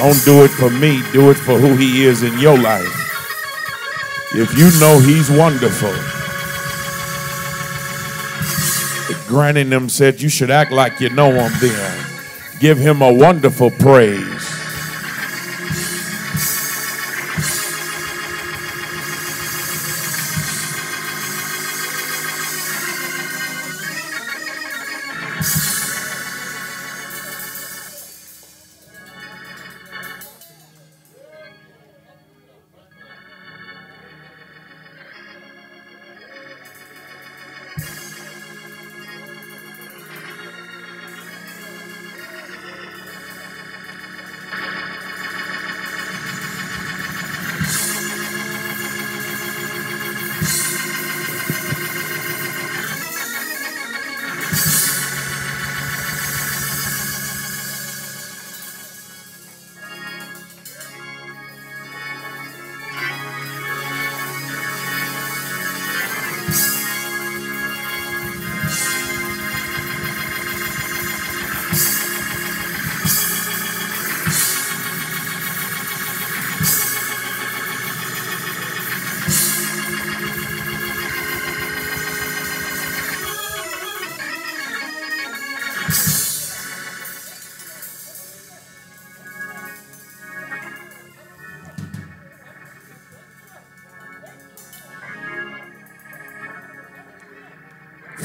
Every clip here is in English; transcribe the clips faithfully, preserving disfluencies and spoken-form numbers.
Don't do it for me. Do it for who he is in your life. If you know he's wonderful. Granny and them said, you should act like you know him then. Give him a wonderful praise.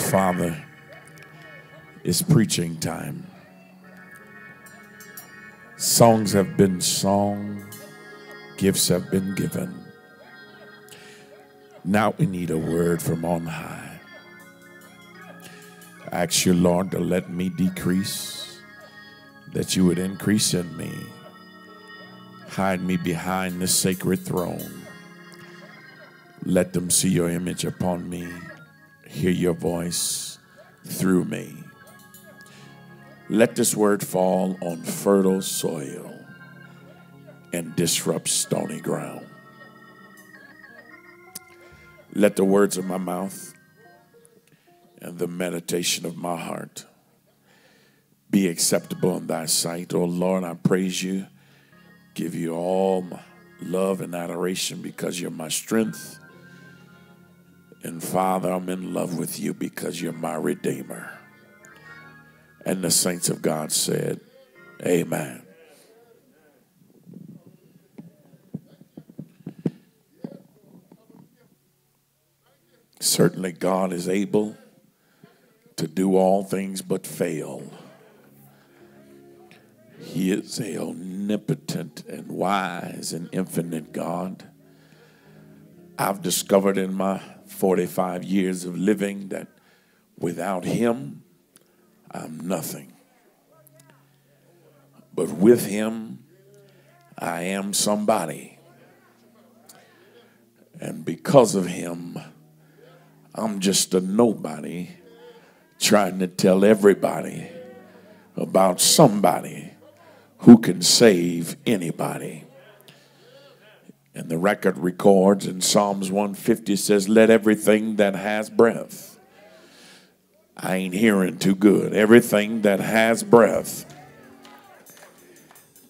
Father, it's preaching time. Songs have been sung, gifts have been given. Now we need a word from on high. I ask you, Lord, to let me decrease, that you would increase in me. Hide me behind the sacred throne. Let them see your image upon me. Hear your voice through me. Let this word fall on fertile soil and disrupt stony ground. Let the words of my mouth and the meditation of my heart be acceptable in thy sight. Oh Lord, I praise you, give you all my love and adoration because you're my strength. And Father, I'm in love with you because you're my Redeemer. And the saints of God said, amen. Certainly God is able to do all things but fail. He is an omnipotent and wise and infinite God. I've discovered in my forty-five years of living that without him, I'm nothing. But with him, I am somebody. And because of him, I'm just a nobody trying to tell everybody about somebody who can save anybody. And the record records in Psalms one fifty says, let everything that has breath. I ain't hearing too good. Everything that has breath,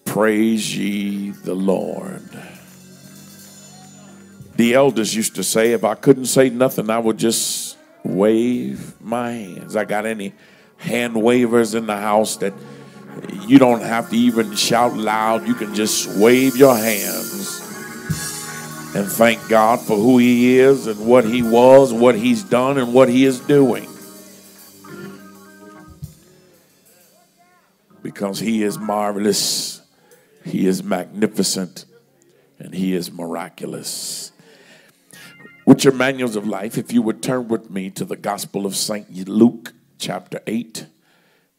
praise ye the Lord. The elders used to say, if I couldn't say nothing, I would just wave my hands. I got any hand wavers in the house that you don't have to even shout loud. You can just wave your hands. And thank God for who he is and what he was, what he's done, and what he is doing. Because he is marvelous, he is magnificent, and he is miraculous. With your manuals of life, if you would turn with me to the Gospel of Saint Luke, chapter eight.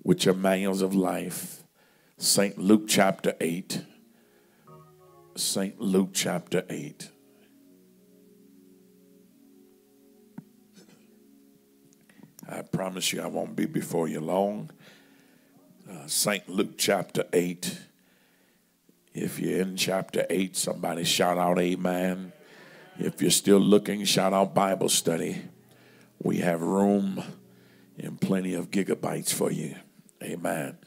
With your manuals of life, Saint Luke, chapter eight. Saint Luke, chapter eight. I promise you I won't be before you long. Uh, Saint Luke chapter eight. If you're in chapter eight, somebody shout out amen. If you're still looking, shout out Bible study. We have room and plenty of gigabytes for you. Amen.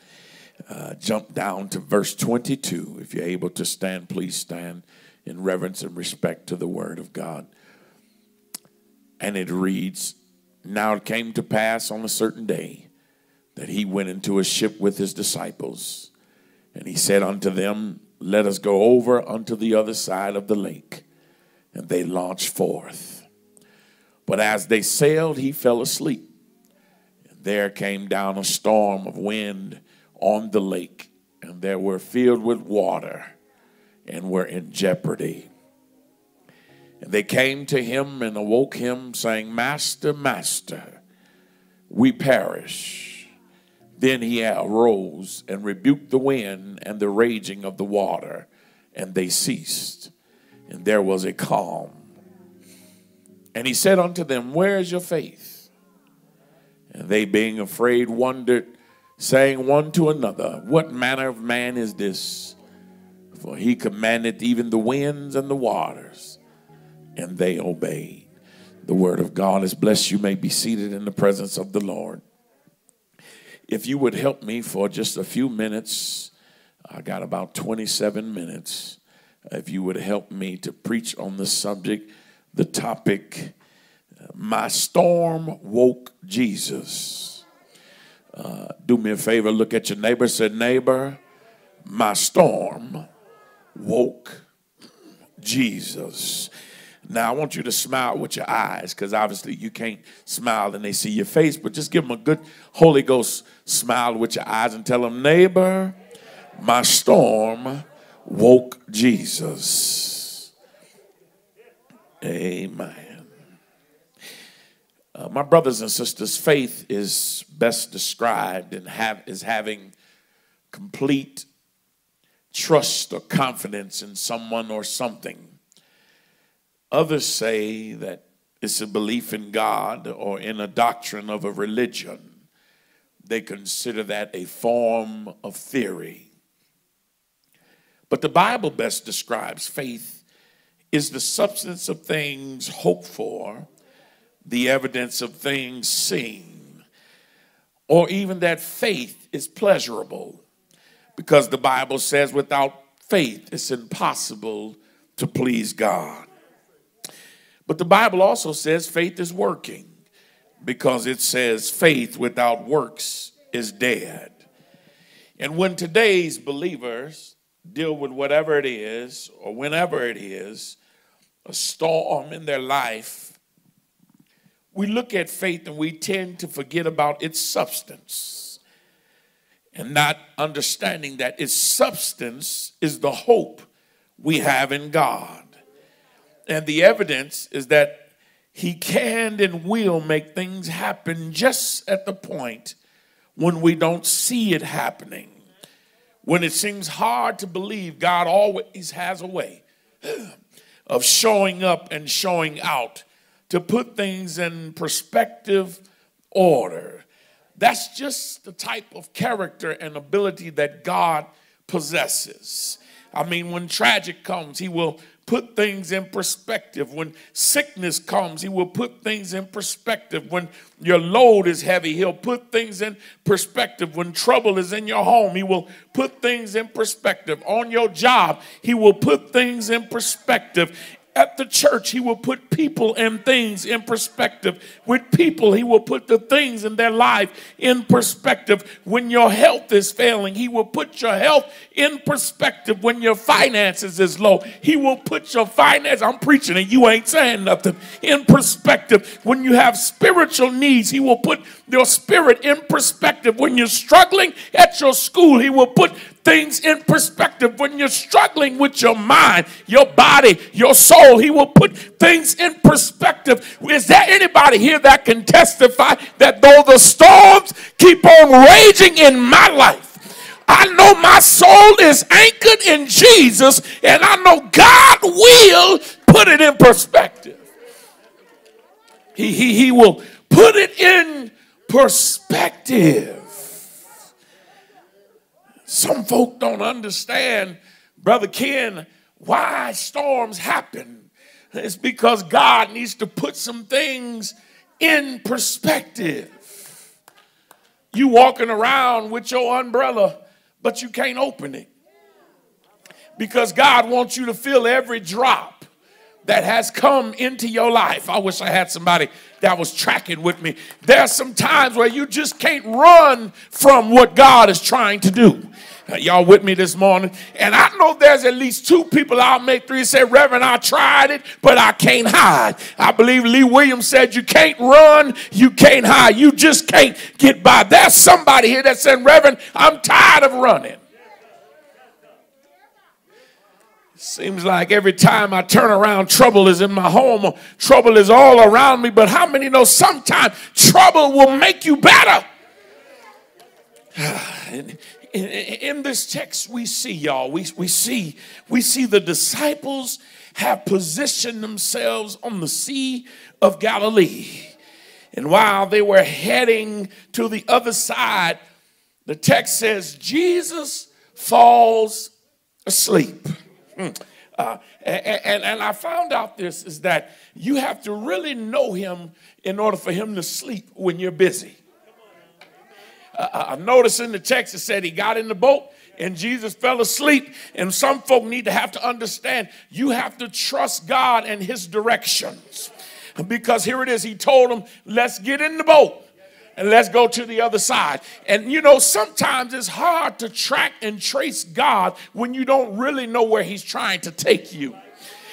uh, jump down to verse twenty-two. If you're able to stand, please stand in reverence and respect to the word of God. And it reads, "Now it came to pass on a certain day that he went into a ship with his disciples. And he said unto them, Let us go over unto the other side of the lake. And they launched forth. But as they sailed, he fell asleep. And there came down a storm of wind on the lake, and they were filled with water and were in jeopardy. And they came to him and awoke him, saying, Master, Master, we perish. Then he arose and rebuked the wind and the raging of the water, and they ceased. And there was a calm. And he said unto them, Where is your faith? And they, being afraid, wondered, saying one to another, What manner of man is this? For he commanded even the winds and the waters, and they obeyed." The word of God is blessed. You may be seated in the presence of the Lord. If you would help me for just a few minutes, I got about twenty-seven minutes. If you would help me to preach on the subject, the topic, My Storm Woke Jesus. Uh, do me a favor, look at your neighbor, say, neighbor, my storm woke Jesus. Now, I want you to smile with your eyes, because obviously you can't smile and they see your face, but just give them a good Holy Ghost smile with your eyes and tell them, neighbor, my storm woke Jesus. Amen. Uh, my brothers and sisters, faith is best described and have is having complete trust or confidence in someone or something. Others say that it's a belief in God or in a doctrine of a religion. They consider that a form of theory. But the Bible best describes faith is the substance of things hoped for, the evidence of things seen, or even that faith is pleasurable, because the Bible says without faith it's impossible to please God. But the Bible also says faith is working, because it says faith without works is dead. And when today's believers deal with whatever it is or whenever it is, a storm in their life, we look at faith and we tend to forget about its substance, and not understanding that its substance is the hope we have in God. And the evidence is that he can and will make things happen just at the point when we don't see it happening. When it seems hard to believe, God always has a way of showing up and showing out to put things in perspective order. That's just the type of character and ability that God possesses. I mean, when tragic comes, he will put things in perspective. When sickness comes, he will put things in perspective. When your load is heavy, he'll put things in perspective. When trouble is in your home, he will put things in perspective. On your job, he will put things in perspective. At the church, he will put people and things in perspective. With people, he will put the things in their life in perspective. When your health is failing, he will put your health in perspective. When your finances is low, he will put your finances, I'm preaching and you ain't saying nothing, in perspective. When you have spiritual needs, he will put your spirit in perspective. When you're struggling at your school, he will put things in perspective. When you're struggling with your mind, your body, your soul, he will put things in perspective. Is there anybody here that can testify that though the storms keep on raging in my life, I know my soul is anchored in Jesus, and I know God will put it in perspective. He, he, he will put it in perspective. Some folk don't understand, Brother Ken, why storms happen. It's because God needs to put some things in perspective. You walking around with your umbrella, but you can't open it because God wants you to fill every drop that has come into your life. I wish I had somebody that was tracking with me. There are some times where you just can't run from what God is trying to do. Now, y'all with me this morning? And I know there's at least two people I'll make three say, Reverend, I tried it, but I can't hide. I believe Lee Williams said, you can't run, you can't hide. You just can't get by. There's somebody here that said, Reverend, I'm tired of running. Seems like every time I turn around, trouble is in my home. Or trouble is all around me. But how many know sometimes trouble will make you better? And In, in this text we see, y'all, we, we see we see the disciples have positioned themselves on the Sea of Galilee. And while they were heading to the other side, the text says Jesus falls asleep. Mm. Uh, and, and, and I found out this is that you have to really know him in order for him to sleep when you're busy. Uh, I noticed in the text it said he got in the boat and Jesus fell asleep. And some folk need to have to understand you have to trust God and his directions. Because here it is. He told them, let's get in the boat and let's go to the other side. And, you know, sometimes it's hard to track and trace God when you don't really know where he's trying to take you.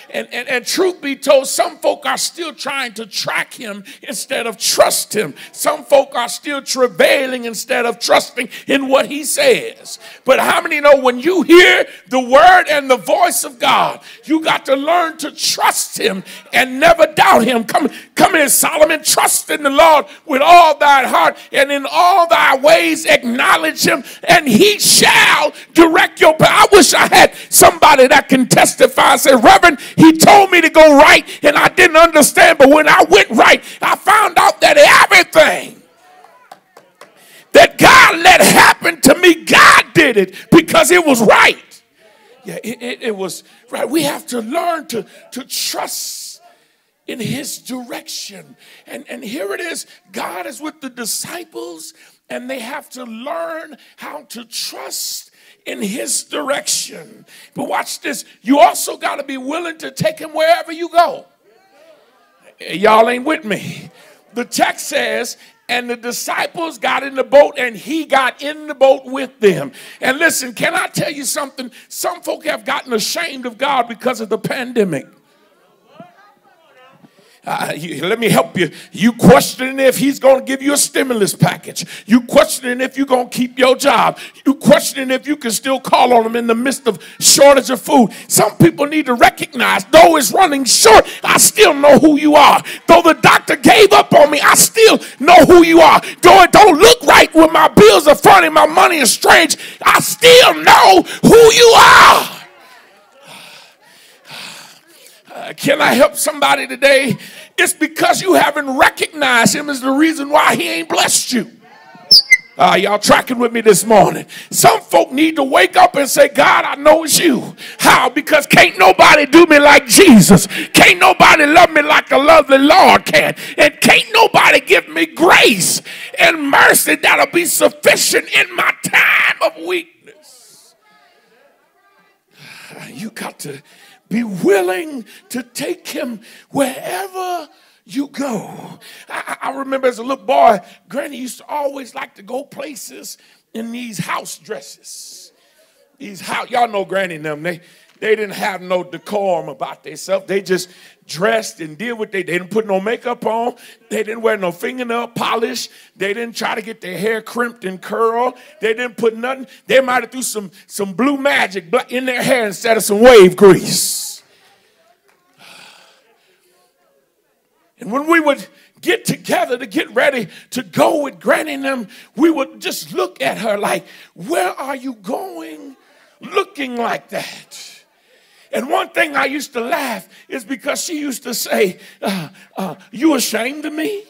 And, and, and truth be told, some folk are still trying to track him instead of trust him. Some folk are still travailing instead of trusting in what he says. But how many know when you hear the word and the voice of God, you got to learn to trust him and never doubt him. Come, come in, Solomon, trust in the Lord with all thy heart and in all thy ways acknowledge him and he shall direct your path. I wish I had somebody that can testify and say, Reverend, he told me to go right, and I didn't understand. But when I went right, I found out that everything that God let happen to me, God did it because it was right. Yeah, it, it, it was right. We have to learn to, to trust in his direction. And, and here it is. God is with the disciples, and they have to learn how to trust in his direction. But watch this. You also got to be willing to take him wherever you go. Y'all ain't with me. The text says, and the disciples got in the boat and he got in the boat with them. And listen, can I tell you something? Some folk have gotten ashamed of God because of the pandemic. Uh, you, let me help you. You questioning if he's going to give you a stimulus package. You questioning if you're going to keep your job. You questioning if you can still call on him in the midst of shortage of food. Some people need to recognize, though it's running short, I still know who you are. Though the doctor gave up on me, I still know who you are. Though it don't look right when my bills are funny, my money is strange, I still know who you are. Uh, can I help somebody today? It's because you haven't recognized him is the reason why he ain't blessed you. Uh, y'all tracking with me this morning? Some folk need to wake up and say, God, I know it's you. How? Because can't nobody do me like Jesus. Can't nobody love me like the lovely Lord can. And can't nobody give me grace and mercy that'll be sufficient in my time of weakness. Uh, you got to be willing to take him wherever you go. I, I remember as a little boy, Granny used to always like to go places in these house dresses. These house, y'all know Granny and them. They they didn't have no decorum about themselves. They just dressed and did what they they didn't put no makeup on. They didn't wear no fingernail polish. They didn't try to get their hair crimped and curled. They didn't put nothing. They might have threw some some blue magic in their hair instead of some wave grease. And when we would get together to get ready to go with Granny and them, we would just look at her like, where are you going looking like that? And one thing I used to laugh is because she used to say, uh, uh, you ashamed of me?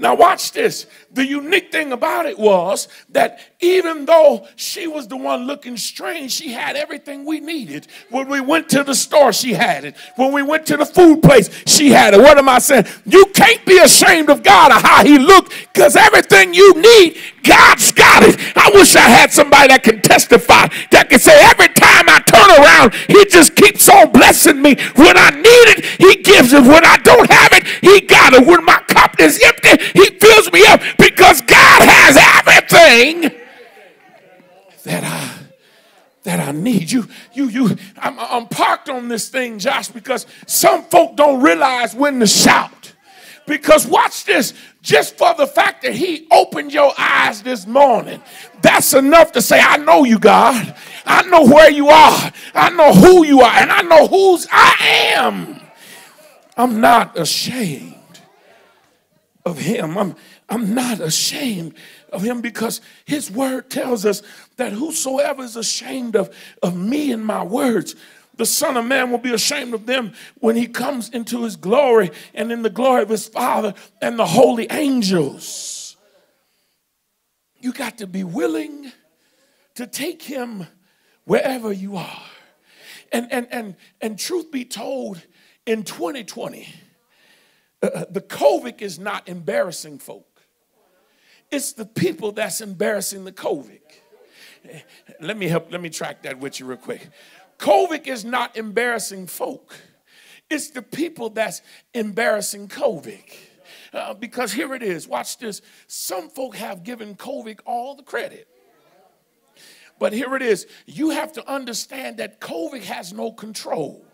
Now watch this. The unique thing about it was that even though she was the one looking strange, she had everything we needed. When we went to the store, she had it. When we went to the food place, she had it. What am I saying? You can't be ashamed of God or how he looked, because everything you need, God's got it. I wish I had somebody that can testify, that can say every time I turn around, he just keeps on blessing me. When I need it, he gives it. When I don't have it, he got it. When my cup is empty, he fills me up, because God has everything that I that I need. You, you, you. I'm, I'm parked on this thing, Josh, because some folk don't realize when to shout. Because watch this, just for the fact that he opened your eyes this morning, that's enough to say, I know you, God. I know where you are. I know who you are, and I know whose I am. I'm not ashamed of him. I'm, I'm not ashamed of him, because his word tells us that whosoever is ashamed of, of me and my words, the Son of Man will be ashamed of them when he comes into his glory and in the glory of his Father and the holy angels. You got to be willing to take him wherever you are. And, and, and, and truth be told, in twenty twenty, uh, the COVID is not embarrassing folk. It's the people that's embarrassing the COVID. Let me help, let me track that with you real quick. COVID is not embarrassing folk. It's the people that's embarrassing COVID. Uh, because here it is. Watch this. Some folk have given COVID all the credit. But here it is. You have to understand that COVID has no control.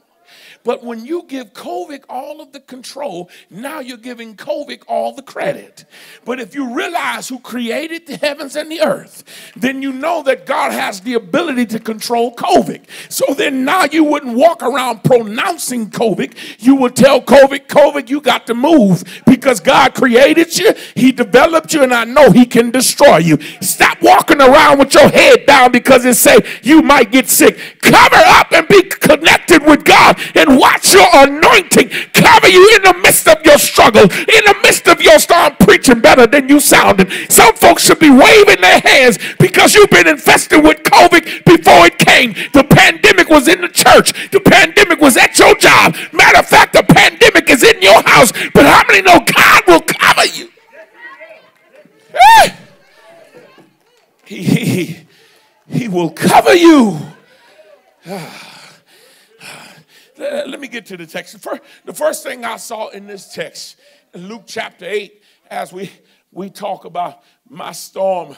But when you give COVID all of the control, now you're giving COVID all the credit. But if you realize who created the heavens and the earth, then you know that God has the ability to control COVID. So then now you wouldn't walk around pronouncing COVID. You would tell COVID, COVID, you got to move, because God created you, he developed you, and I know he can destroy you. Stop walking around with your head down because it say you might get sick. Cover up and be connected with God, and watch your anointing cover you in the midst of your struggle, in the midst of your storm. Preaching better than you sounded. Some folks should be waving their hands because you've been infested with COVID before it came. The pandemic was in the church. The pandemic was at your job. Matter of fact, the pandemic is in your house. But how many know God will cover you? Eh? He, he, he will cover you. Ah. Let me get to the text. The first thing I saw in this text, in Luke chapter eight, as we, we talk about my storm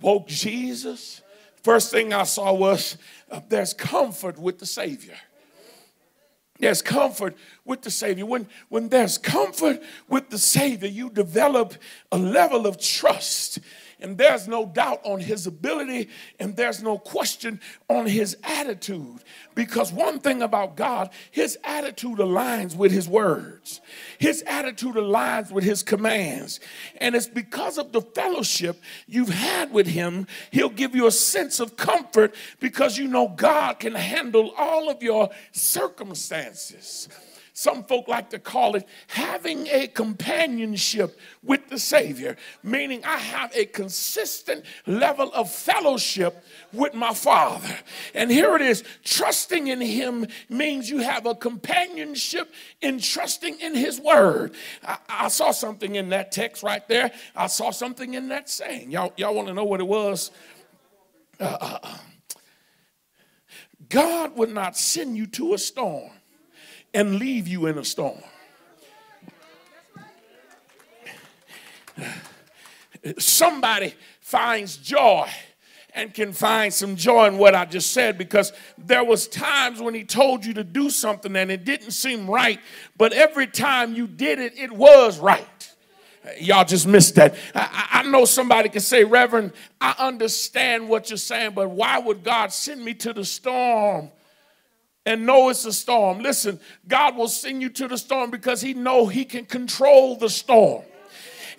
woke Jesus, first thing I saw was uh, there's comfort with the Savior. There's comfort with the Savior. When, when there's comfort with the Savior, you develop a level of trust. And there's no doubt on his ability, and there's no question on his attitude. Because one thing about God, his attitude aligns with his words. His attitude aligns with his commands. And it's because of the fellowship you've had with him, he'll give you a sense of comfort, because you know God can handle all of your circumstances. Some folk like to call it having a companionship with the Savior, meaning I have a consistent level of fellowship with my Father. And here it is, trusting in him means you have a companionship in trusting in his word. I, I saw something in that text right there. I saw something in that saying. Y'all, y'all want to know what it was? Uh, uh, uh. God would not send you to a storm and leave you in a storm. Somebody finds joy and can find some joy in what I just said, because there was times when he told you to do something and it didn't seem right, but every time you did it, it was right. Y'all just missed that. I, I know somebody can say, Reverend, I understand what you're saying, but why would God send me to the storm? And know it's a storm. Listen, God will send you to the storm because he knows he can control the storm.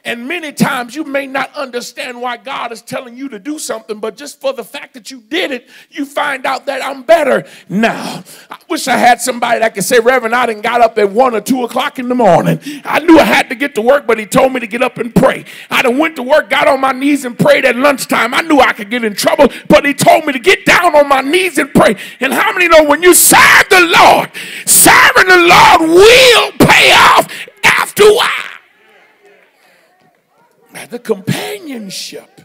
And many times you may not understand why God is telling you to do something, but just for the fact that you did it, you find out that I'm better now. I wish I had somebody that could say, Reverend, I done got up at one or two o'clock in the morning. I knew I had to get to work, but he told me to get up and pray. I done went to work, got on my knees and prayed at lunchtime. I knew I could get in trouble, but he told me to get down on my knees and pray. And how many know when you serve the Lord, serving the Lord will pay off after a while? The companionship,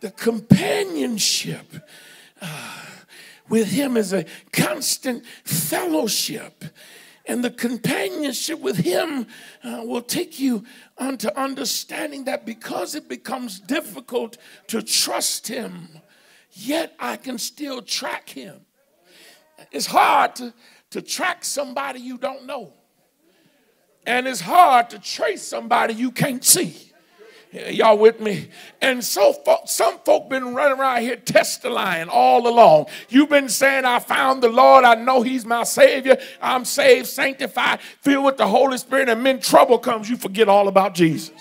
the companionship uh, with him is a constant fellowship. And the companionship with him uh, will take you onto understanding that because it becomes difficult to trust him, yet I can still track him. It's hard to, to track somebody you don't know. And it's hard to trace somebody you can't see. Y'all with me? And so folk, some folk been running around here testifying all along. You've been saying, I found the Lord. I know he's my Savior. I'm saved, sanctified, filled with the Holy Spirit. And when trouble comes, you forget all about Jesus.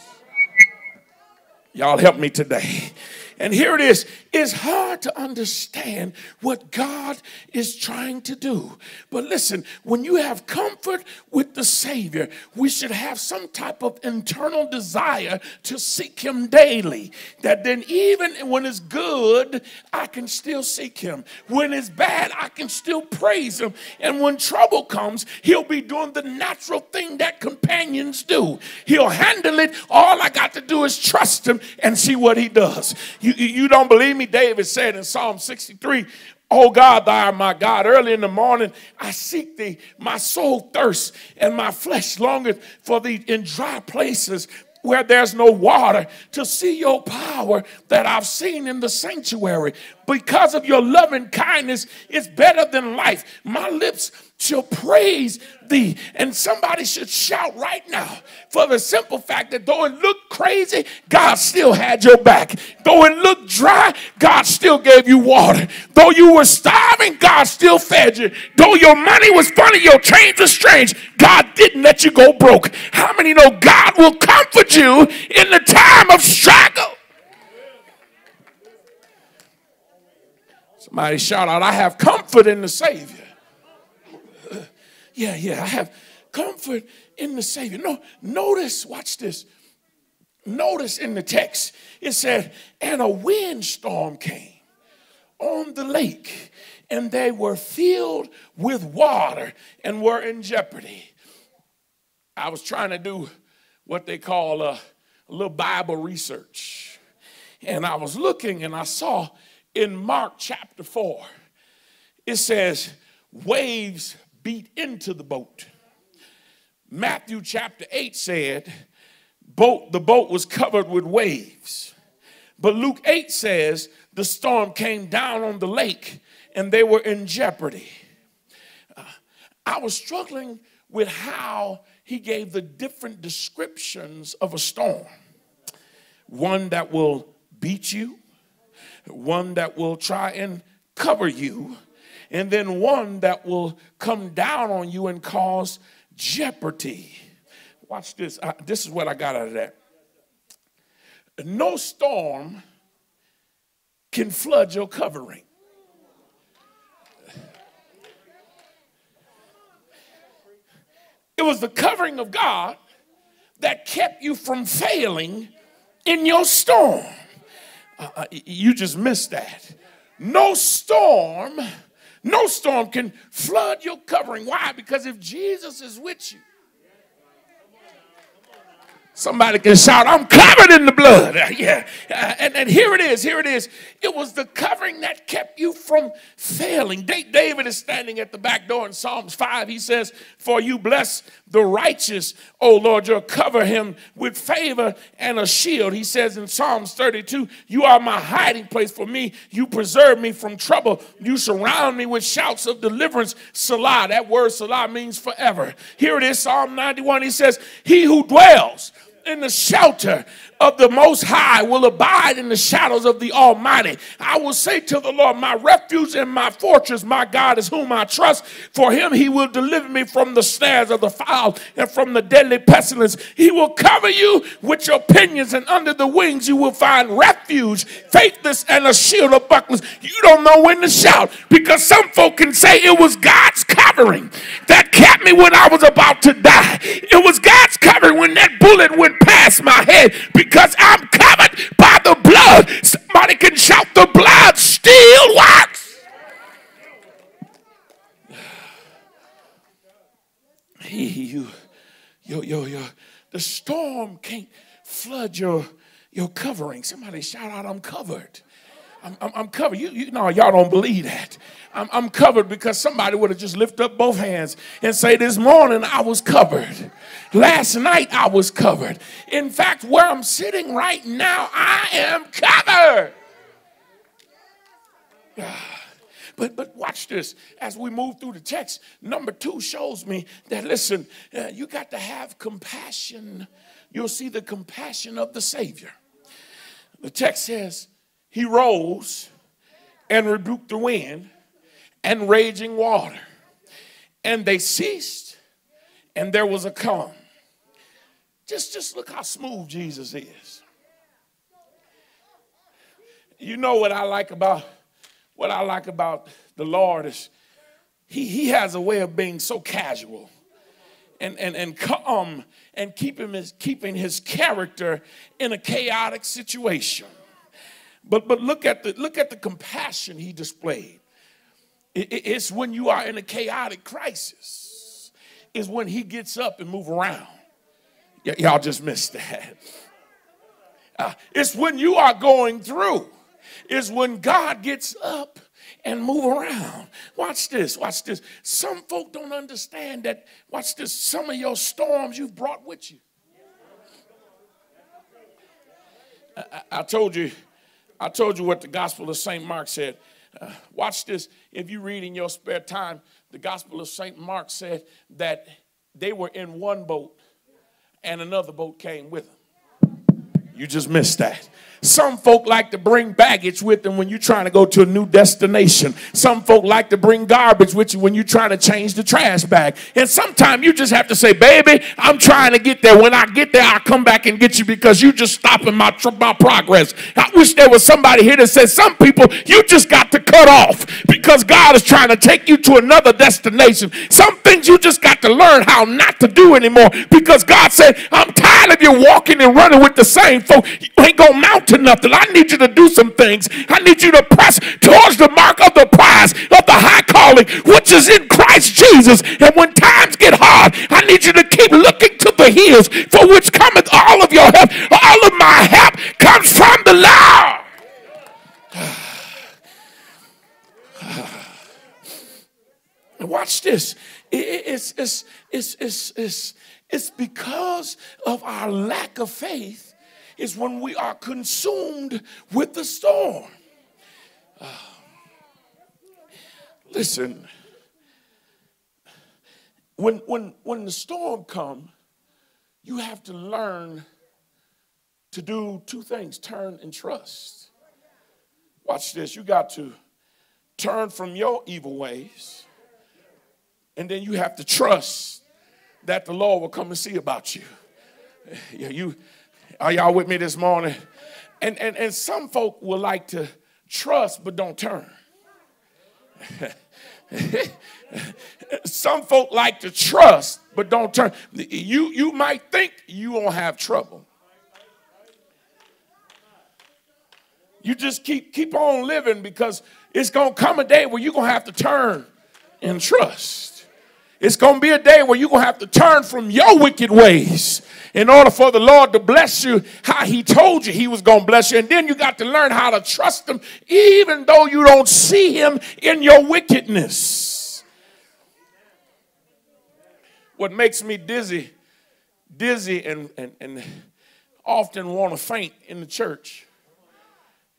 Y'all help me today. And here it is. It's hard to understand what God is trying to do. But listen, when you have comfort with the Savior, we should have some type of internal desire to seek him daily. That then even when it's good, I can still seek him. When it's bad, I can still praise him. And when trouble comes, he'll be doing the natural thing that companions do. He'll handle it. All I got to do is trust him and see what he does. You, you don't believe me? David said in Psalm sixty-three, oh God, thou art my God. Early in the morning, I seek thee. My soul thirsts and my flesh longeth for thee in dry places where there's no water, to see your power that I've seen in the sanctuary. Because of your loving kindness, it's better than life. My lips shall praise thee. And somebody should shout right now for the simple fact that though it looked crazy, God still had your back. Though it looked dry, God still gave you water. Though you were starving, God still fed you. Though your money was funny, your change was strange, God didn't let you go broke. How many know God will comfort you in the time of struggle? Somebody shout out, I have comfort in the Savior. Yeah, yeah, I have comfort in the Savior. No, notice, watch this. Notice in the text, it said, and a windstorm came on the lake, and they were filled with water and were in jeopardy. I was trying to do what they call a, a little Bible research. And I was looking, and I saw in Mark chapter four, it says, waves beat into the boat. Matthew chapter eight said, boat, the boat was covered with waves. But Luke eight says, the storm came down on the lake and they were in jeopardy. Uh, I was struggling with how he gave the different descriptions of a storm. One that will beat you, one that will try and cover you, and then one that will come down on you and cause jeopardy. Watch this. Uh, this is what I got out of that. No storm can flood your covering. It was the covering of God that kept you from failing in your storm. Uh, you just missed that. No storm... No storm can flood your covering. Why? Because if Jesus is with you, somebody can shout, I'm covered in the blood. Uh, yeah. Uh, and, and here it is. Here it is. It was the covering that kept you from failing. Da- David is standing at the back door in Psalms five. He says, for you bless the righteous, O Lord, you'll cover him with favor and a shield. He says in Psalms thirty-two, you are my hiding place for me. You preserve me from trouble. You surround me with shouts of deliverance. Selah, that word Selah means forever. Here it is, Psalm ninety-one. He says, he who dwells in the shelter of the Most High will abide in the shadows of the Almighty. I will say to the Lord, my refuge and my fortress, my God is whom I trust. For him he will deliver me from the snares of the fowl and from the deadly pestilence. He will cover you with your pinions, and under the wings you will find refuge, faithless, and a shield of bucklers. You don't know when to shout, because some folk can say it was God's covering that kept me when I was about to die. It was God's covering when that bullet went past my head, because I'm covered by the blood. Somebody can shout, the blood still works. He, you, yo, yo, yo. The storm can't flood your your covering. Somebody shout out, I'm covered. I'm, I'm, I'm covered. You, you, no, y'all don't believe that. I'm, I'm covered, because somebody would have just lifted up both hands and say, this morning I was covered. Last night I was covered. In fact, where I'm sitting right now, I am covered. But, but watch this. As we move through the text, number two shows me that, listen, uh, you got to have compassion. You'll see the compassion of the Savior. The text says, he rose and rebuked the wind and raging water, and they ceased, and there was a calm. Just, just look how smooth Jesus is. You know what I like about what I like about the Lord is he, he has a way of being so casual and, and, and calm, and keeping his, keeping his character in a chaotic situation. But, but look at the, look at the compassion he displayed. It, it, it's when you are in a chaotic crisis is when he gets up and move around. Y- y'all just missed that. Uh, it's when you are going through is when God gets up and move around. Watch this, watch this. Some folk don't understand that. Watch this. Some of your storms you've brought with you. I, I, I told you. I told you what the Gospel of Saint Mark said. Uh, watch this. If you read in your spare time, the Gospel of Saint Mark said that they were in one boat and another boat came with them. You just missed that. Some folk like to bring baggage with them when you're trying to go to a new destination. Some folk like to bring garbage with you when you're trying to change the trash bag. And sometimes you just have to say, baby, I'm trying to get there. When I get there, I'll come back and get you, because you just stopping my, my progress. I wish there was somebody here that said, some people, you just got to cut off because God is trying to take you to another destination. Some things you just got to learn how not to do anymore, because God said, I'm tired of you walking and running with the same folk. You ain't going to mount to nothing. I need you to do some things. I need you to press towards the mark of the prize of the high calling, which is in Christ Jesus. And when times get hard, I need you to keep looking to the hills, for which cometh all of your help. All of my help comes from the Lord. And watch this. It's, it's, it's, it's, it's, it's because of our lack of faith is when we are consumed with the storm. Uh, listen, when, when, when the storm comes, you have to learn to do two things, turn and trust. Watch this, you got to turn from your evil ways, and then you have to trust that the Lord will come and see about you. Yeah, you... Are y'all with me this morning? And, and, and some folk will like to trust but don't turn. Some folk like to trust but don't turn. You, you might think you won't have trouble. You just keep, keep on living, because it's going to come a day where you're going to have to turn and trust. It's going to be a day where you're going to have to turn from your wicked ways in order for the Lord to bless you how he told you he was going to bless you. And then you got to learn how to trust him even though you don't see him in your wickedness. What makes me dizzy, dizzy and, and, and often want to faint in the church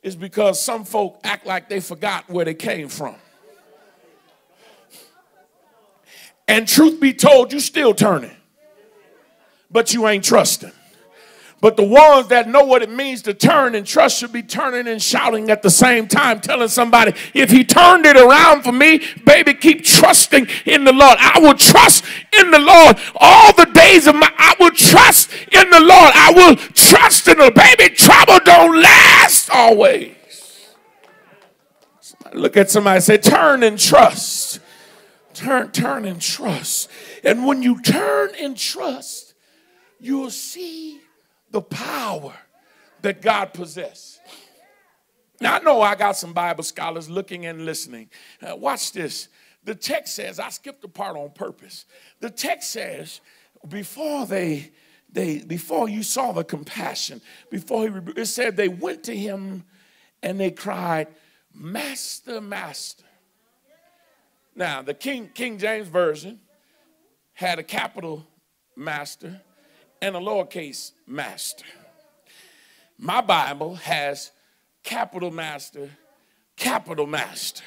is because some folk act like they forgot where they came from. And truth be told, you still turning, but you ain't trusting. But the ones that know what it means to turn and trust should be turning and shouting at the same time, telling somebody, if he turned it around for me, baby, keep trusting in the Lord. I will trust in the Lord all the days of my, I will trust in the Lord. I will trust in the, baby, trouble don't last always. Look at somebody and say, turn and trust. Turn, turn and trust. And when you turn and trust, you'll see the power that God possesses. Now, I know I got some Bible scholars looking and listening. Uh, watch this. The text says, I skipped the part on purpose. The text says, before they, they before you saw the compassion, before he, rebu- it said they went to him and they cried, Master, Master. Now, the King, King James Version had a capital Master and a lowercase master. My Bible has capital Master, capital Master,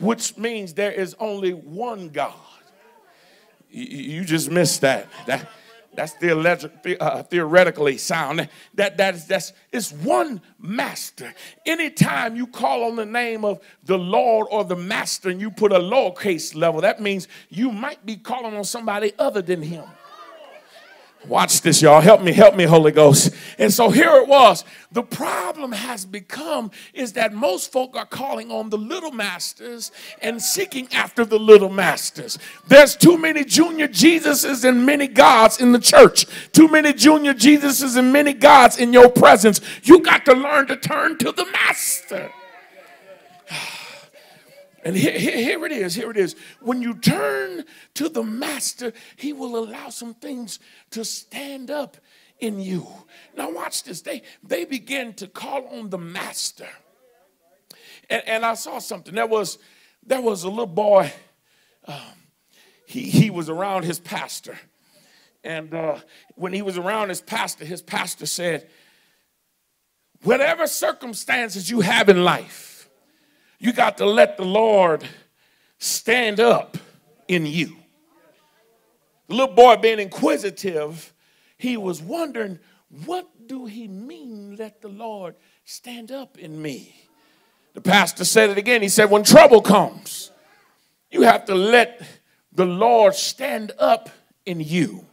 which means there is only one God. You, you just missed that. That that's the, uh, theoretically sound. That that is that's it's one master. Anytime you call on the name of the Lord or the Master and you put a lowercase level, that means you might be calling on somebody other than him. Watch this, y'all. Help me, help me, Holy Ghost. And so here it was. The problem has become is that most folk are calling on the little masters and seeking after the little masters. There's too many junior Jesuses and many gods in the church. Too many junior Jesuses and many gods in your presence. You got to learn to turn to the master. And here, here, here it is, here it is. When you turn to the master, he will allow some things to stand up in you. Now watch this. They, they begin to call on the master. And, and I saw something. There was, there was a little boy. Um, he, he was around his pastor. And uh, when he was around his pastor, his pastor said, whatever circumstances you have in life, you got to let the Lord stand up in you. The little boy being inquisitive, he was wondering, what do he mean, let the Lord stand up in me? The pastor said it again. He said, when trouble comes, you have to let the Lord stand up in you.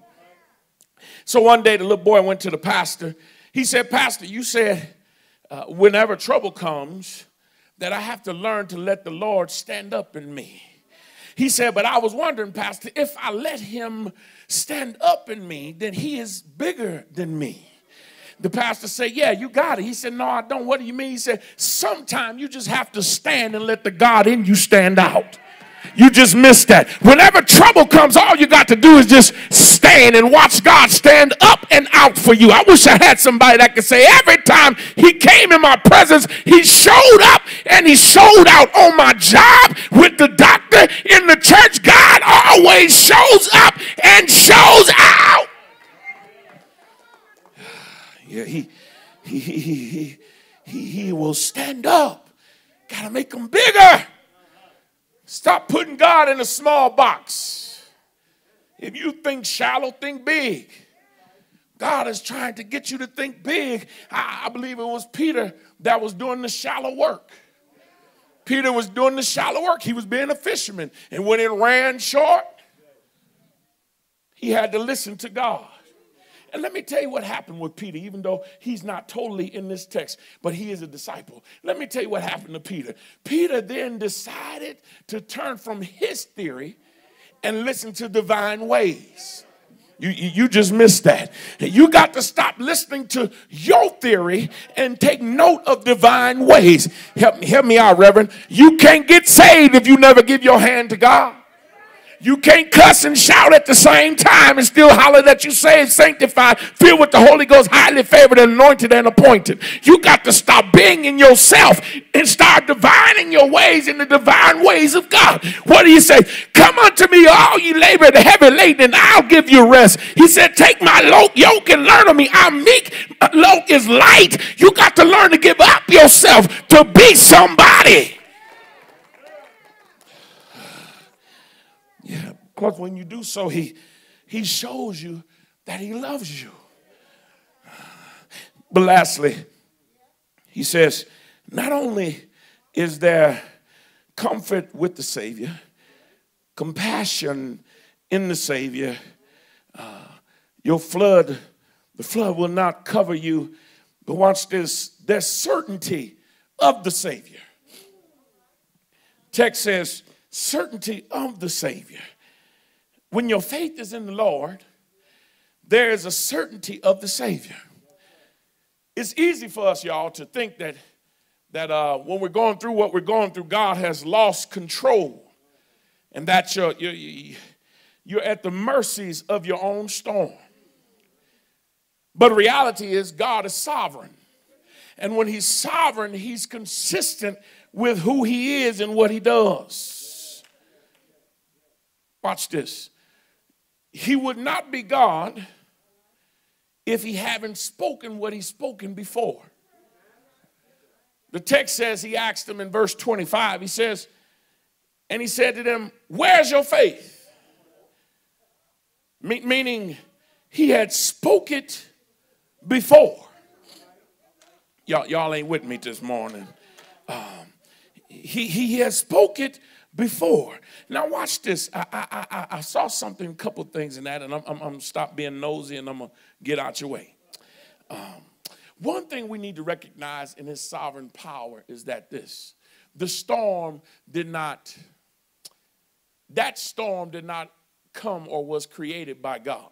So one day the little boy went to the pastor. He said, Pastor, you said uh, whenever trouble comes, that I have to learn to let the Lord stand up in me. He said, but I was wondering, Pastor, if I let him stand up in me, then he is bigger than me. The pastor said, yeah, you got it. He said, no, I don't. What do you mean? He said, sometime you just have to stand and let the God in you stand out. You just missed that. Whenever trouble comes, all you got to do is just stand and watch God stand up and out for you. I wish I had somebody that could say, every time he came in my presence, he showed up and he showed out on my job, with the doctor, in the church. God always shows up and shows out. Yeah, he, he, he, he, he, he will stand up. Got to make him bigger. Stop putting God in a small box. If you think shallow, think big. God is trying to get you to think big. I, I believe it was Peter that was doing the shallow work. Peter was doing the shallow work. He was being a fisherman. And when it ran short, he had to listen to God. And let me tell you what happened with Peter, even though he's not totally in this text, but he is a disciple. Let me tell you what happened to Peter. Peter then decided to turn from his theory and listen to divine ways. You, you, you just missed that. You got to stop listening to your theory and take note of divine ways. Help me, help me out, Reverend. You can't get saved if you never give your hand to God. You can't cuss and shout at the same time and still holler that you saved, sanctified, filled with the Holy Ghost, highly favored, anointed, and appointed. You got to stop being in yourself and start divining your ways in the divine ways of God. What do you say? Come unto me, all ye labor and heavy laden, and I'll give you rest. He said, take my yoke and learn of me. I'm meek. My yoke is light. You got to learn to give up yourself to be somebody. Yeah, because when you do so, he, he shows you that he loves you. But lastly, he says, not only is there comfort with the Savior, compassion in the Savior, uh, your flood, the flood will not cover you. But watch this, there's certainty of the Savior. Text says, certainty of the Savior. When your faith is in the Lord, there is a certainty of the Savior. It's easy for us, y'all, to think that, that uh, when we're going through what we're going through, God has lost control. And that you're, you're, you're at the mercies of your own storm. But reality is God is sovereign. And when he's sovereign, he's consistent with who he is and what he does. Watch this. He would not be God if he hadn't spoken what he's spoken before. The text says he asked them in verse twenty-five. He says, and he said to them, where's your faith? Me- meaning he had spoken it before. Y'all, y'all ain't with me this morning. Um, he, he has spoken it before. Now watch this. I, I, I, I saw something, a couple things in that, and I'm, I'm, I'm stop being nosy and I'm going to get out your way. Um, one thing we need to recognize in his sovereign power is that this, the storm did not, that storm did not come or was created by God.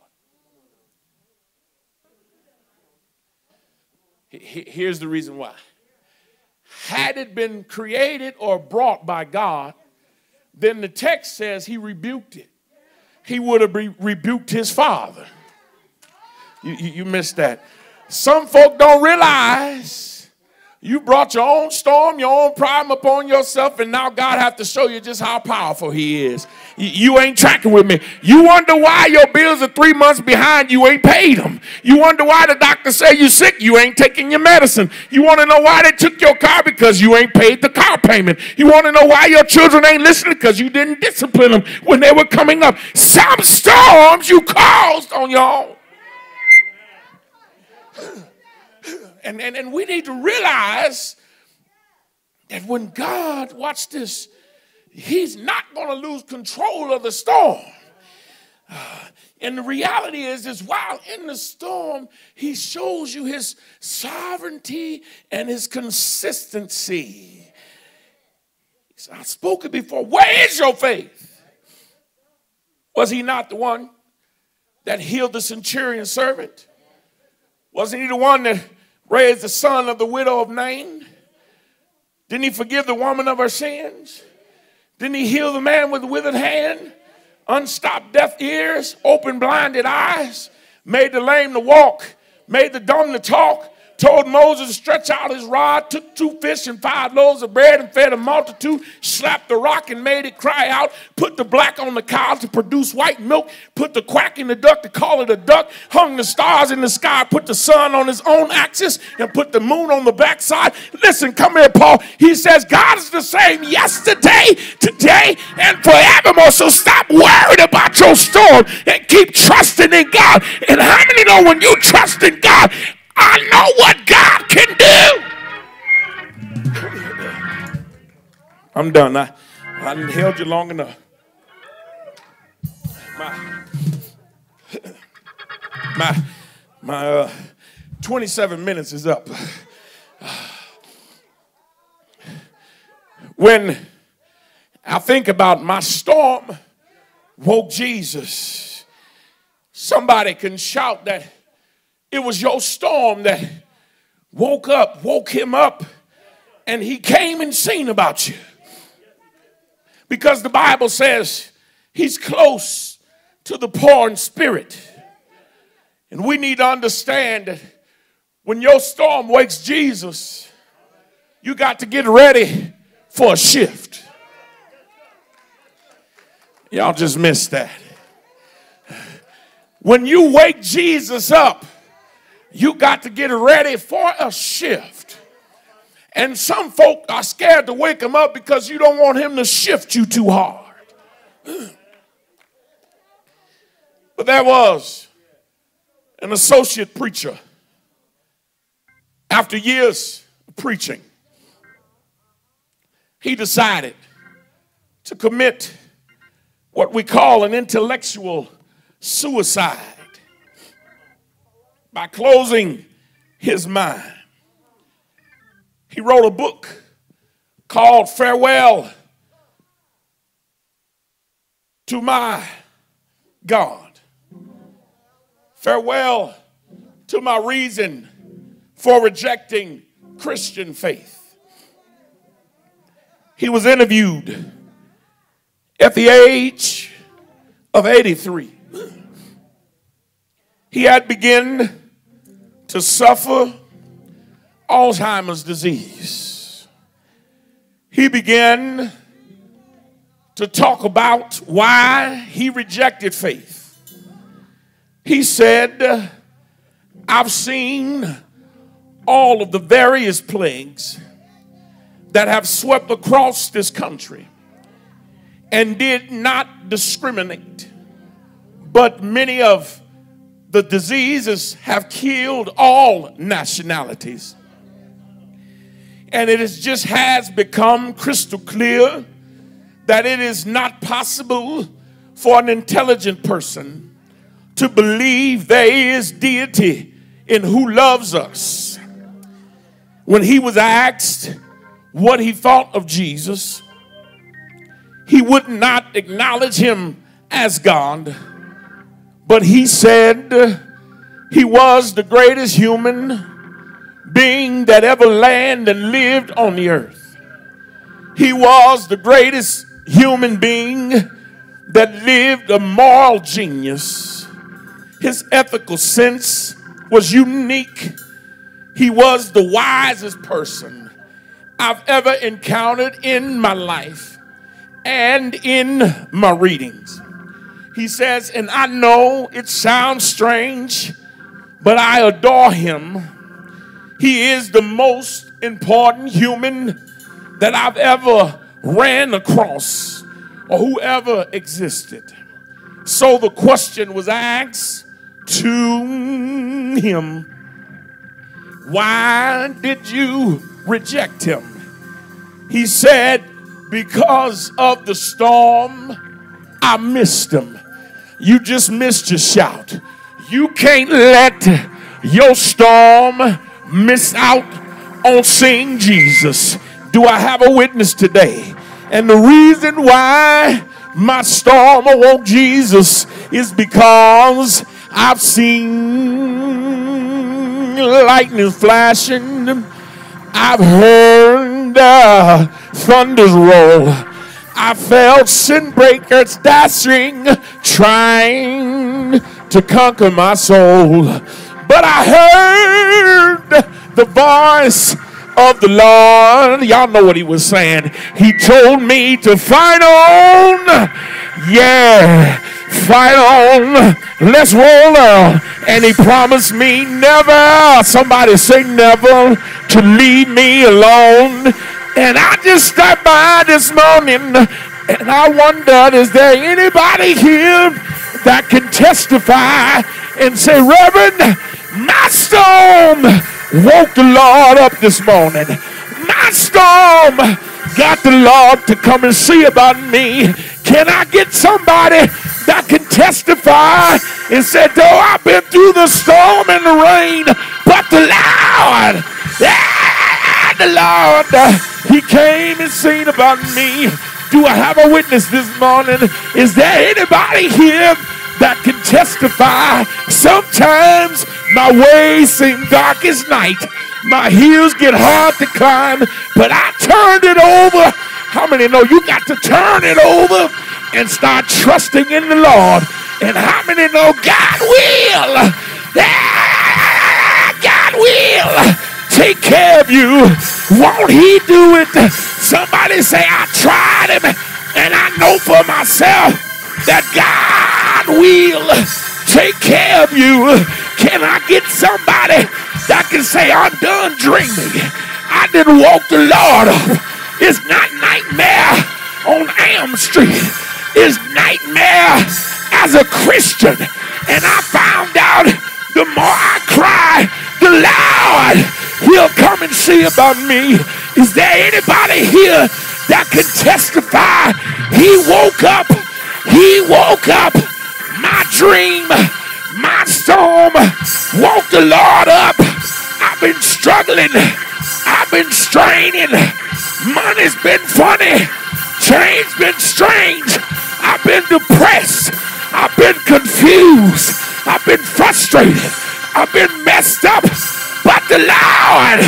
Here's the reason why. Had it been created or brought by God, then the text says he rebuked it. He would have re- rebuked his father. You, you, you missed that. Some folk don't realize you brought your own storm, your own problem upon yourself, and now God have to show you just how powerful he is. You, you ain't tracking with me. You wonder why your bills are three months behind. You ain't paid them. You wonder why the doctor say you sick. You ain't taking your medicine. You want to know why they took your car? Because you ain't paid the car payment. You want to know why your children ain't listening? Because you didn't discipline them when they were coming up. Some storms you caused on your own. And, and, and we need to realize that when God, watch this, he's not going to lose control of the storm. Uh, and the reality is, is while in the storm, he shows you his sovereignty and his consistency. He said, I've spoken before. Where is your faith? Was he not the one that healed the centurion's servant? Wasn't he the one that raised the son of the widow of Nain? Didn't he forgive the woman of her sins? Didn't he heal the man with the withered hand? Unstopped deaf ears, open blinded eyes, made the lame to walk, made the dumb to talk, told Moses to stretch out his rod, took two fish and five loaves of bread and fed a multitude, slapped the rock and made it cry out, put the black on the cow to produce white milk, put the quack in the duck to call it a duck, hung the stars in the sky, put the sun on his own axis, and put the moon on the backside. Listen, come here, Paul. He says, God is the same yesterday, today, and forevermore. So stop worrying about your storm and keep trusting in God. And how many know when you trust in God, I know what God can do. I'm done. I, I held you long enough. My, my, my uh, twenty-seven minutes is up. When I think about my storm woke Jesus, somebody can shout that it was your storm that woke up, woke him up, and he came and seen about you. Because the Bible says he's close to the poor in spirit. And we need to understand that when your storm wakes Jesus, you got to get ready for a shift. Y'all just missed that. When you wake Jesus up, you got to get ready for a shift. And some folk are scared to wake him up because you don't want him to shift you too hard. But there was an associate preacher After years of preaching, he decided to commit what we call an intellectual suicide by closing his mind. He wrote a book called Farewell to My God. Farewell to my reason for rejecting Christian faith. He was interviewed at the age of eighty-three. He had begun to suffer Alzheimer's disease. He began to talk about why he rejected faith. He said, I've seen all of the various plagues that have swept across this country and did not discriminate. But many of the diseases have killed all nationalities. And it is just has become crystal clear that it is not possible for an intelligent person to believe there is deity in who loves us. When he was asked what he thought of Jesus, he would not acknowledge him as God, but he said he was the greatest human being that ever landed and lived on the earth. He was the greatest human being that lived, a moral genius. His ethical sense was unique. He was the wisest person I've ever encountered in my life and in my readings. He says, and I know it sounds strange, but I adore him. He is the most important human that I've ever ran across or whoever existed. So the question was asked to him, why did you reject him? He said, because of the storm, I missed him. You just missed your shout. You can't let your storm miss out on seeing Jesus. Do I have a witness today? And the reason why my storm awoke Jesus is because I've seen lightning flashing. I've heard uh, thunders roll. I felt sin breakers dashing, trying to conquer my soul. But I heard the voice of the Lord. Y'all know what he was saying. He told me to fight on. Yeah, fight on. Let's roll on. And he promised me never, somebody say never, to leave me alone. And I just stopped by this morning and I wondered, is there anybody here that can testify and say, Reverend, my storm woke the Lord up this morning. My storm got the Lord to come and see about me. Can I get somebody that can testify and say, though I've been through the storm and the rain, but the Lord, yeah, the Lord, he came and seen about me. Do I have a witness this morning? Is there anybody here that can testify? Sometimes my ways seem dark as night. My hills get hard to climb, but I turned it over. How many know you got to turn it over and start trusting in the Lord? And how many know God will, God will take care of you? Won't he do it? Somebody say, I tried him and I know for myself that God will take care of you. Can I get somebody that can say, I'm done dreaming. I didn't woke the Lord up. It's not nightmare on Elm Street. It's nightmare as a Christian. And I found out the more I cry, the Lord He'll come and see about me. Is there anybody here that can testify? He woke up. He woke up. My dream, my storm, woke the Lord up. I've been struggling. I've been straining. Money's been funny. Change's been strange. I've been depressed. I've been confused. I've been frustrated. I've been messed up. But the Lord,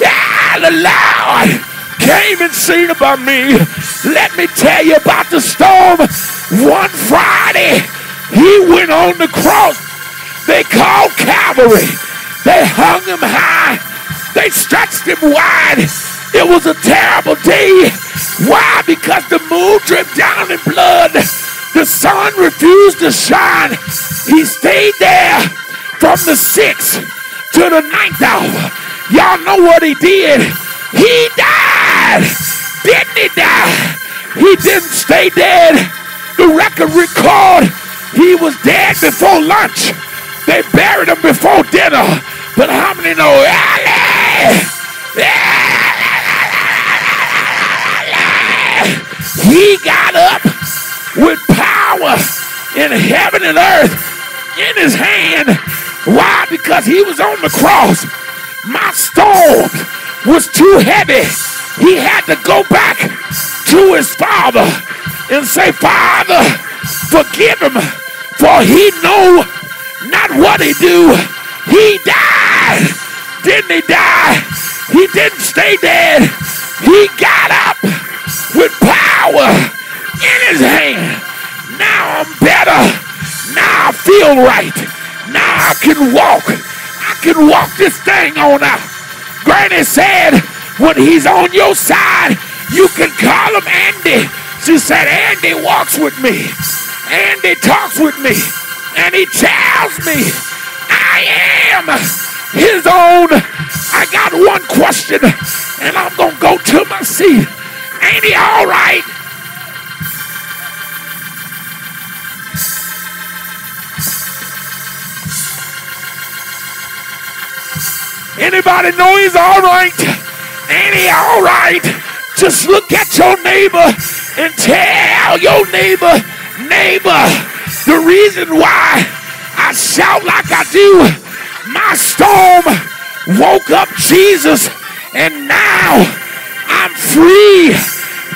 yeah, the Lord came and seen about me. Let me tell you about the storm. One Friday, he went on the cross. They called Calvary. They hung him high. They stretched him wide. It was a terrible day. Why? Because the moon dripped down in blood. The sun refused to shine. He stayed there from the sixth to the ninth hour. Y'all know what he did. He died. Didn't he die? He didn't stay dead. The record record he was dead before lunch. They buried him before dinner. But how many know? He got up with power in heaven and earth in his hand. Why? Because he was on the cross. My storm was too heavy. He had to go back to his father and say, Father, forgive him, for he know not what he do. He died. Didn't he die? He didn't stay dead. He got up with power in his hand. Now I'm better. Now I feel right. Now I can walk. I can walk this thing on out. Granny said, when he's on your side, you can call him Andy. She said, Andy walks with me. Andy talks with me. And he tells me, I am his own. I got one question, and I'm going to go to my seat. Ain't he all right? Anybody know he's all right? Ain't he all right? Just look at your neighbor and tell your neighbor, neighbor, the reason why I shout like I do, my storm woke up Jesus, and now I'm free,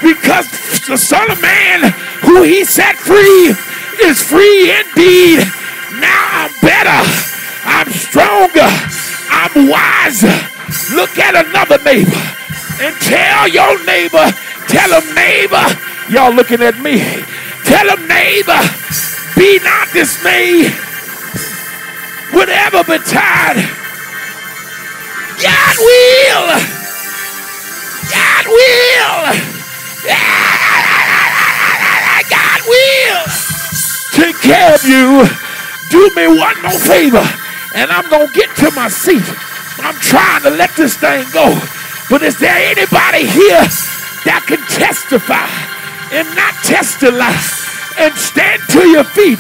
because the Son of Man who he set free is free indeed. Now I'm better. I'm stronger. I'm wiser. Look at another neighbor and tell your neighbor, tell him, neighbor, y'all looking at me, tell him, neighbor, be not dismayed, whatever betide, God will. God will. God will take care of you. Do me one more favor, and I'm going to get to my seat. I'm trying to let this thing go. But is there anybody here that can testify and not testify and stand to your feet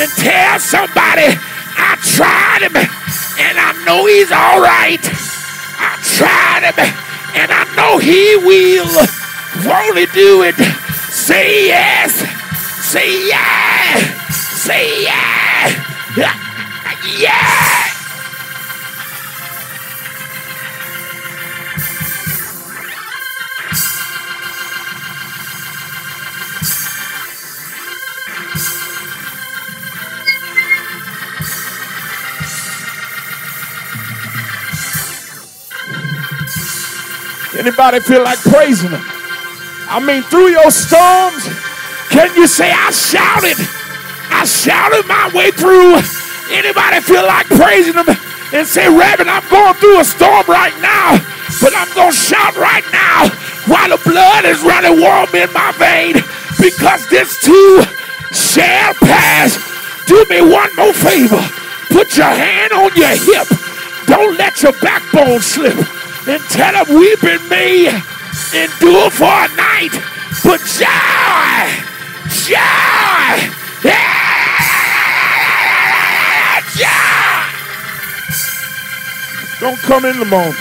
and tell somebody, I tried him and I know he's all right. I tried him and I know he will. Won't he do it? Say yes. Say yes. Say yes. Yes. Anybody feel like praising him? I mean, through your storms, can you say, I shouted? I shouted my way through. Anybody feel like praising him and say, Reverend, I'm going through a storm right now, but I'm going to shout right now while the blood is running warm in my vein, because this too shall pass. Do me one more favor. Put your hand on your hip. Don't let your backbone slip. And tell them, we've been made endure for a night, but joy, joy, yeah, joy. Don't come in the morning.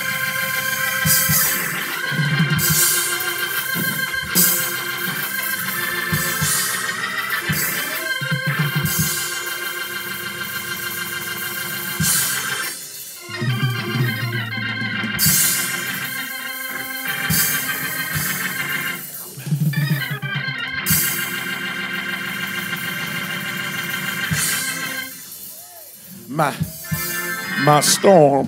my, my storm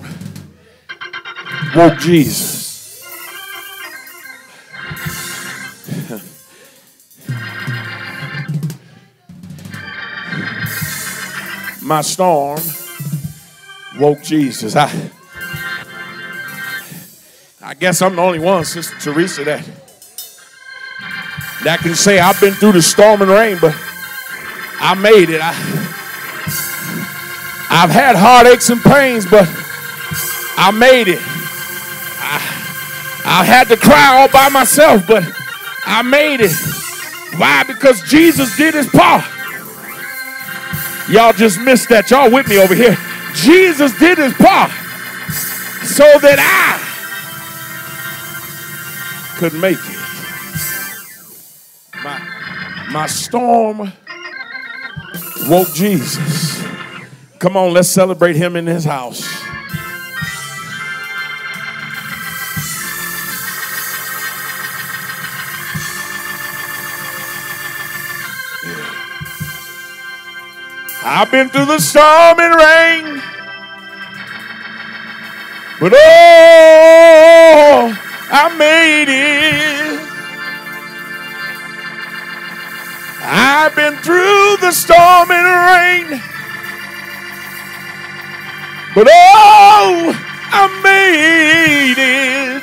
woke Jesus. My storm woke Jesus. I, I guess I'm the only one, Sister Teresa, that, that can say I've been through the storm and rain, but I made it. I, I've had heartaches and pains, but I made it. I, I had to cry all by myself, but I made it. Why? Because Jesus did his part. Y'all just missed that. Y'all with me over here. Jesus did his part so that I could make it. My, my storm woke Jesus. Come on, let's celebrate him in his house. I've been through the storm and rain, but oh, I made it. I've been through the storm and rain, but oh, I made it.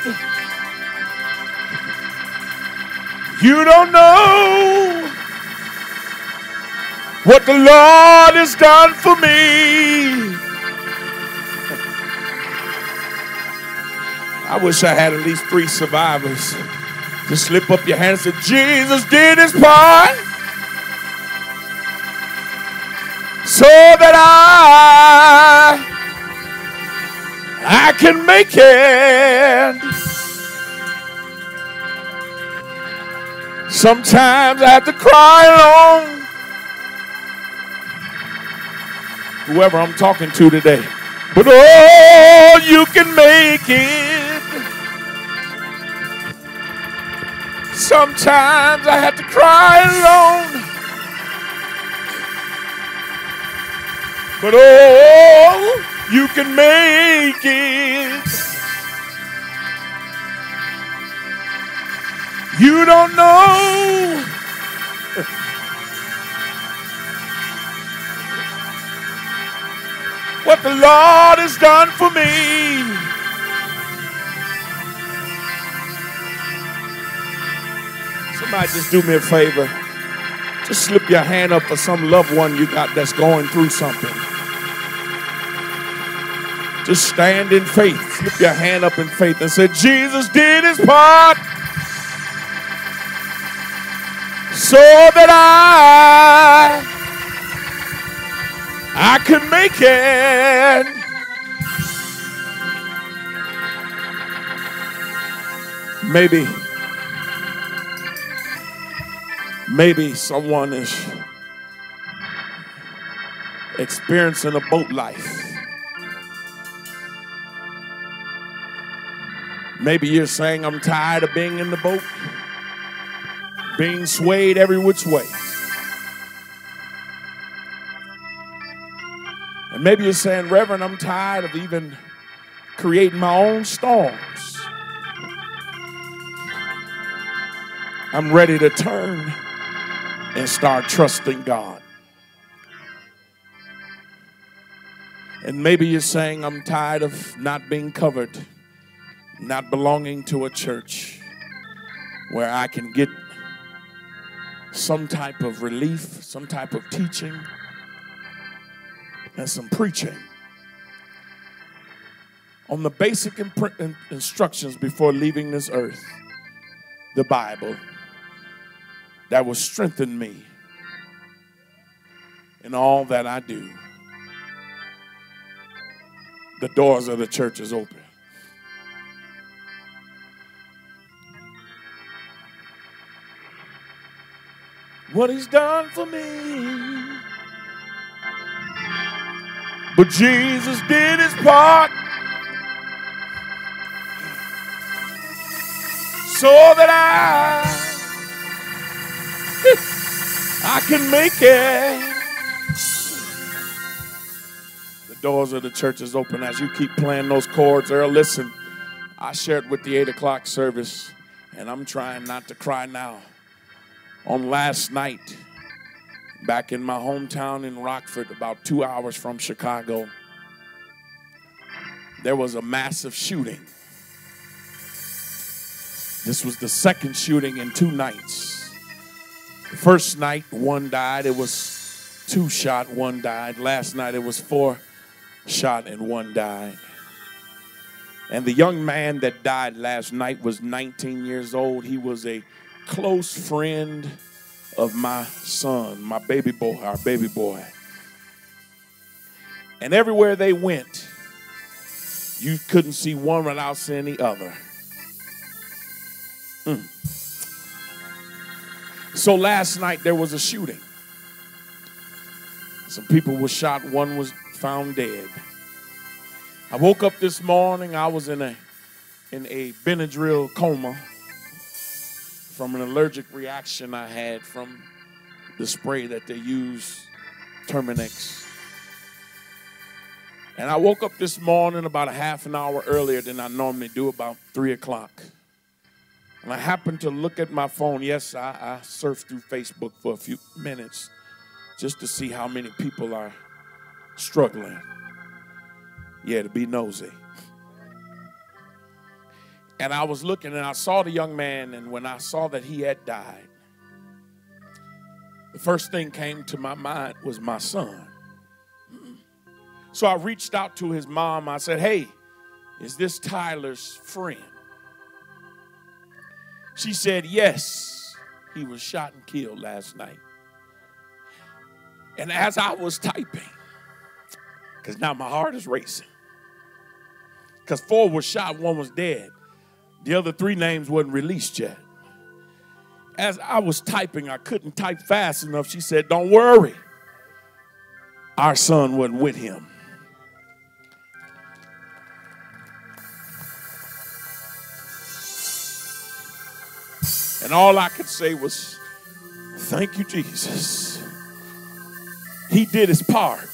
You don't know what the Lord has done for me. I wish I had at least three survivors. Just slip up your hands and say, Jesus did his part so that I, I can make it. Sometimes I have to cry alone. Whoever I'm talking to today. But oh, you can make it. Sometimes I have to cry alone. But oh, you can make it. You don't know what the Lord has done for me. Somebody just do me a favor. Just slip your hand up for some loved one you got that's going through something. Just stand in faith. Slip your hand up in faith and say, Jesus did his part so that I I can make it. Maybe, maybe someone is experiencing a boat life. Maybe you're saying, I'm tired of being in the boat, being swayed every which way. Maybe you're saying, Reverend, I'm tired of even creating my own storms. I'm ready to turn and start trusting God. And maybe you're saying, I'm tired of not being covered, not belonging to a church where I can get some type of relief, some type of teaching, and some preaching on the basic imp- instructions before leaving this earth, the Bible, that will strengthen me in all that I do. The doors of the church is open. What he's done for me. But Jesus did his part so that I, I can make it. The doors of the church is open. As you keep playing those chords, Earl, listen, I shared with the eight o'clock service, and I'm trying not to cry now. On last night, back in my hometown in Rockford, about two hours from Chicago, there was a massive shooting. This was the second shooting in two nights. The first night, one died. It was two shot, one died. Last night, it was four shot and one died. And the young man that died last night was nineteen years old. He was a close friend of my son, my baby boy, our baby boy. And everywhere they went, you couldn't see one without seeing the other. Mm. So last night there was a shooting. Some people were shot. One was found dead. I woke up this morning, I was in a in a Benadryl coma from an allergic reaction I had from the spray that they use, Terminex. And I woke up this morning about a half an hour earlier than I normally do, about three o'clock. And I happened to look at my phone. Yes, I, I surfed through Facebook for a few minutes just to see how many people are struggling. Yeah, to be nosy. And I was looking and I saw the young man, and when I saw that he had died, the first thing came to my mind was my son. So I reached out to his mom. I said, hey, is this Tyler's friend? She said, yes, he was shot and killed last night. And as I was typing, because now my heart is racing, because four was shot, one was dead. The other three names wasn't released yet. As I was typing, I couldn't type fast enough. She said, don't worry. Our son wasn't with him. And all I could say was, thank you, Jesus. He did his part.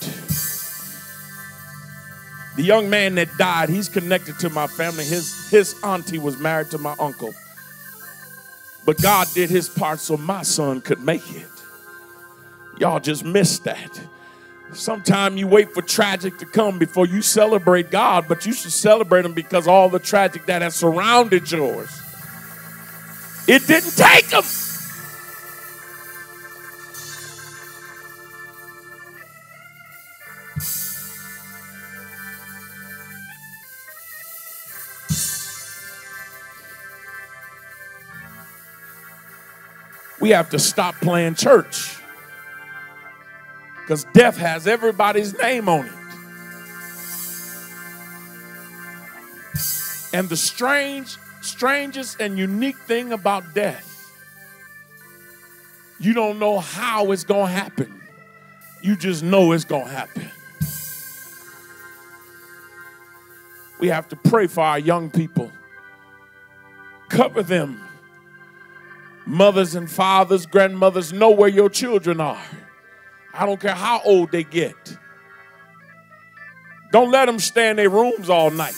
The young man that died, he's connected to my family. His, his auntie was married to my uncle. But God did his part so my son could make it. Y'all just missed that. Sometimes you wait for tragic to come before you celebrate God, but you should celebrate him because all the tragic that has surrounded yours, it didn't take him. We have to stop playing church because death has everybody's name on it. And the strange, strangest and unique thing about death, you don't know how it's going to happen. You just know it's going to happen. We have to pray for our young people. Cover them. Mothers and fathers, grandmothers, know where your children are. I don't care how old they get. Don't let them stay in their rooms all night,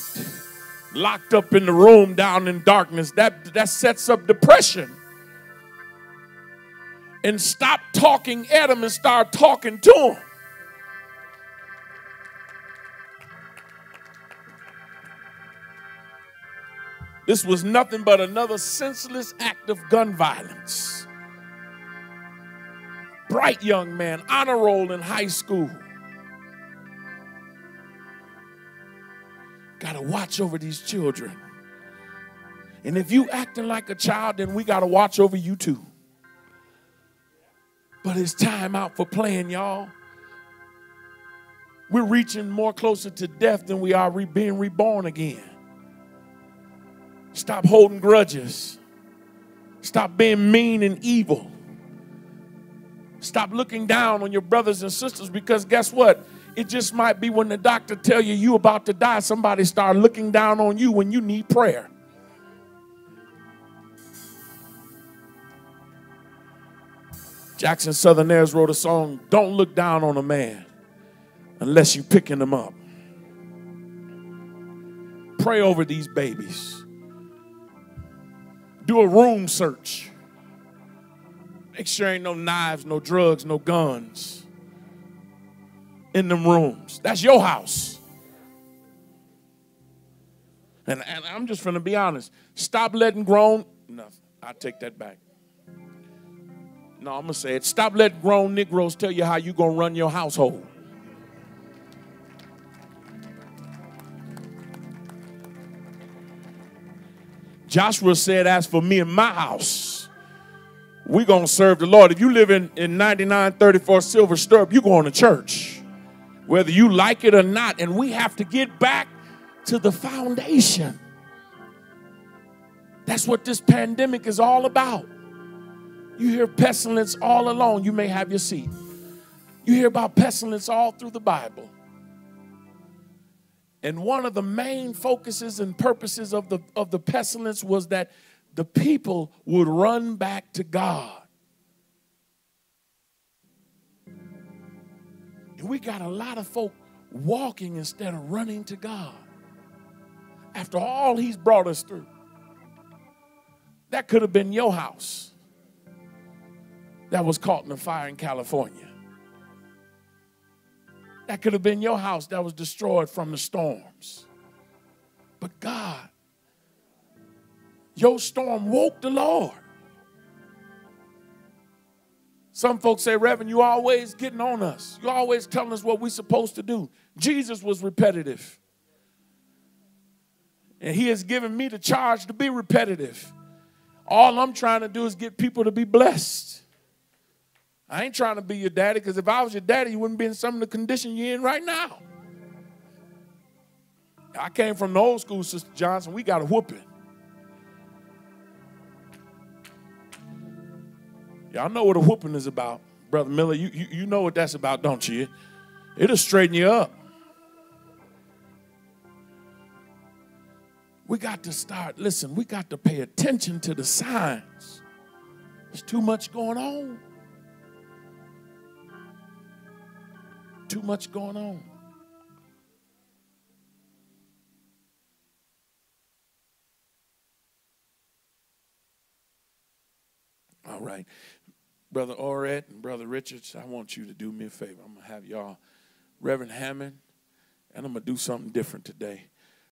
locked up in the room down in darkness. That, that sets up depression. And stop talking at them and start talking to them. This was nothing but another senseless act of gun violence. Bright young man, honor roll in high school. Got to watch over these children. And if you acting like a child, then we got to watch over you too. But it's time out for playing, y'all. We're reaching more closer to death than we are re- being reborn again. Stop holding grudges. Stop being mean and evil. Stop looking down on your brothers and sisters, because guess what? It just might be when the doctor tell you you about to die, somebody start looking down on you when you need prayer. Jackson Southern Ayers wrote a song, "Don't look down on a man unless you're picking him up." pray over these babies. Do a room search. Make sure ain't no knives, no drugs, no guns in them rooms. That's your house. And, and I'm just going to be honest. Stop letting grown... No, I take that back. No, I'm going to say it. Stop letting grown Negroes tell you how you going to run your household. Joshua said, as for me and my house, we're going to serve the Lord. If you live in, in ninety-nine thirty-four Silver Stirrup, you're going to church, whether you like it or not. And we have to get back to the foundation. That's what this pandemic is all about. You hear pestilence all along. You may have your seat. You hear about pestilence all through the Bible. And one of the main focuses and purposes of the, of the pestilence was that the people would run back to God. And we got a lot of folk walking instead of running to God. After all he's brought us through. That could have been your house that was caught in a fire in California. That could have been your house that was destroyed from the storms. But God, your storm woke the Lord. Some folks say, Reverend, you always getting on us. You always telling us what we're supposed to do. Jesus was repetitive. And he has given me the charge to be repetitive. All I'm trying to do is get people to be blessed. I ain't trying to be your daddy, because if I was your daddy, you wouldn't be in some of the condition you're in right now. I came from the old school, Sister Johnson. We got a whooping. Y'all know what a whooping is about. Brother Miller, you, you, you know what that's about, don't you? It'll straighten you up. We got to start, listen, we got to pay attention to the signs. There's too much going on. Too much going on. All right. Brother Orette and Brother Richards, I want you to do me a favor. I'm going to have y'all, Reverend Hammond, and I'm going to do something different today.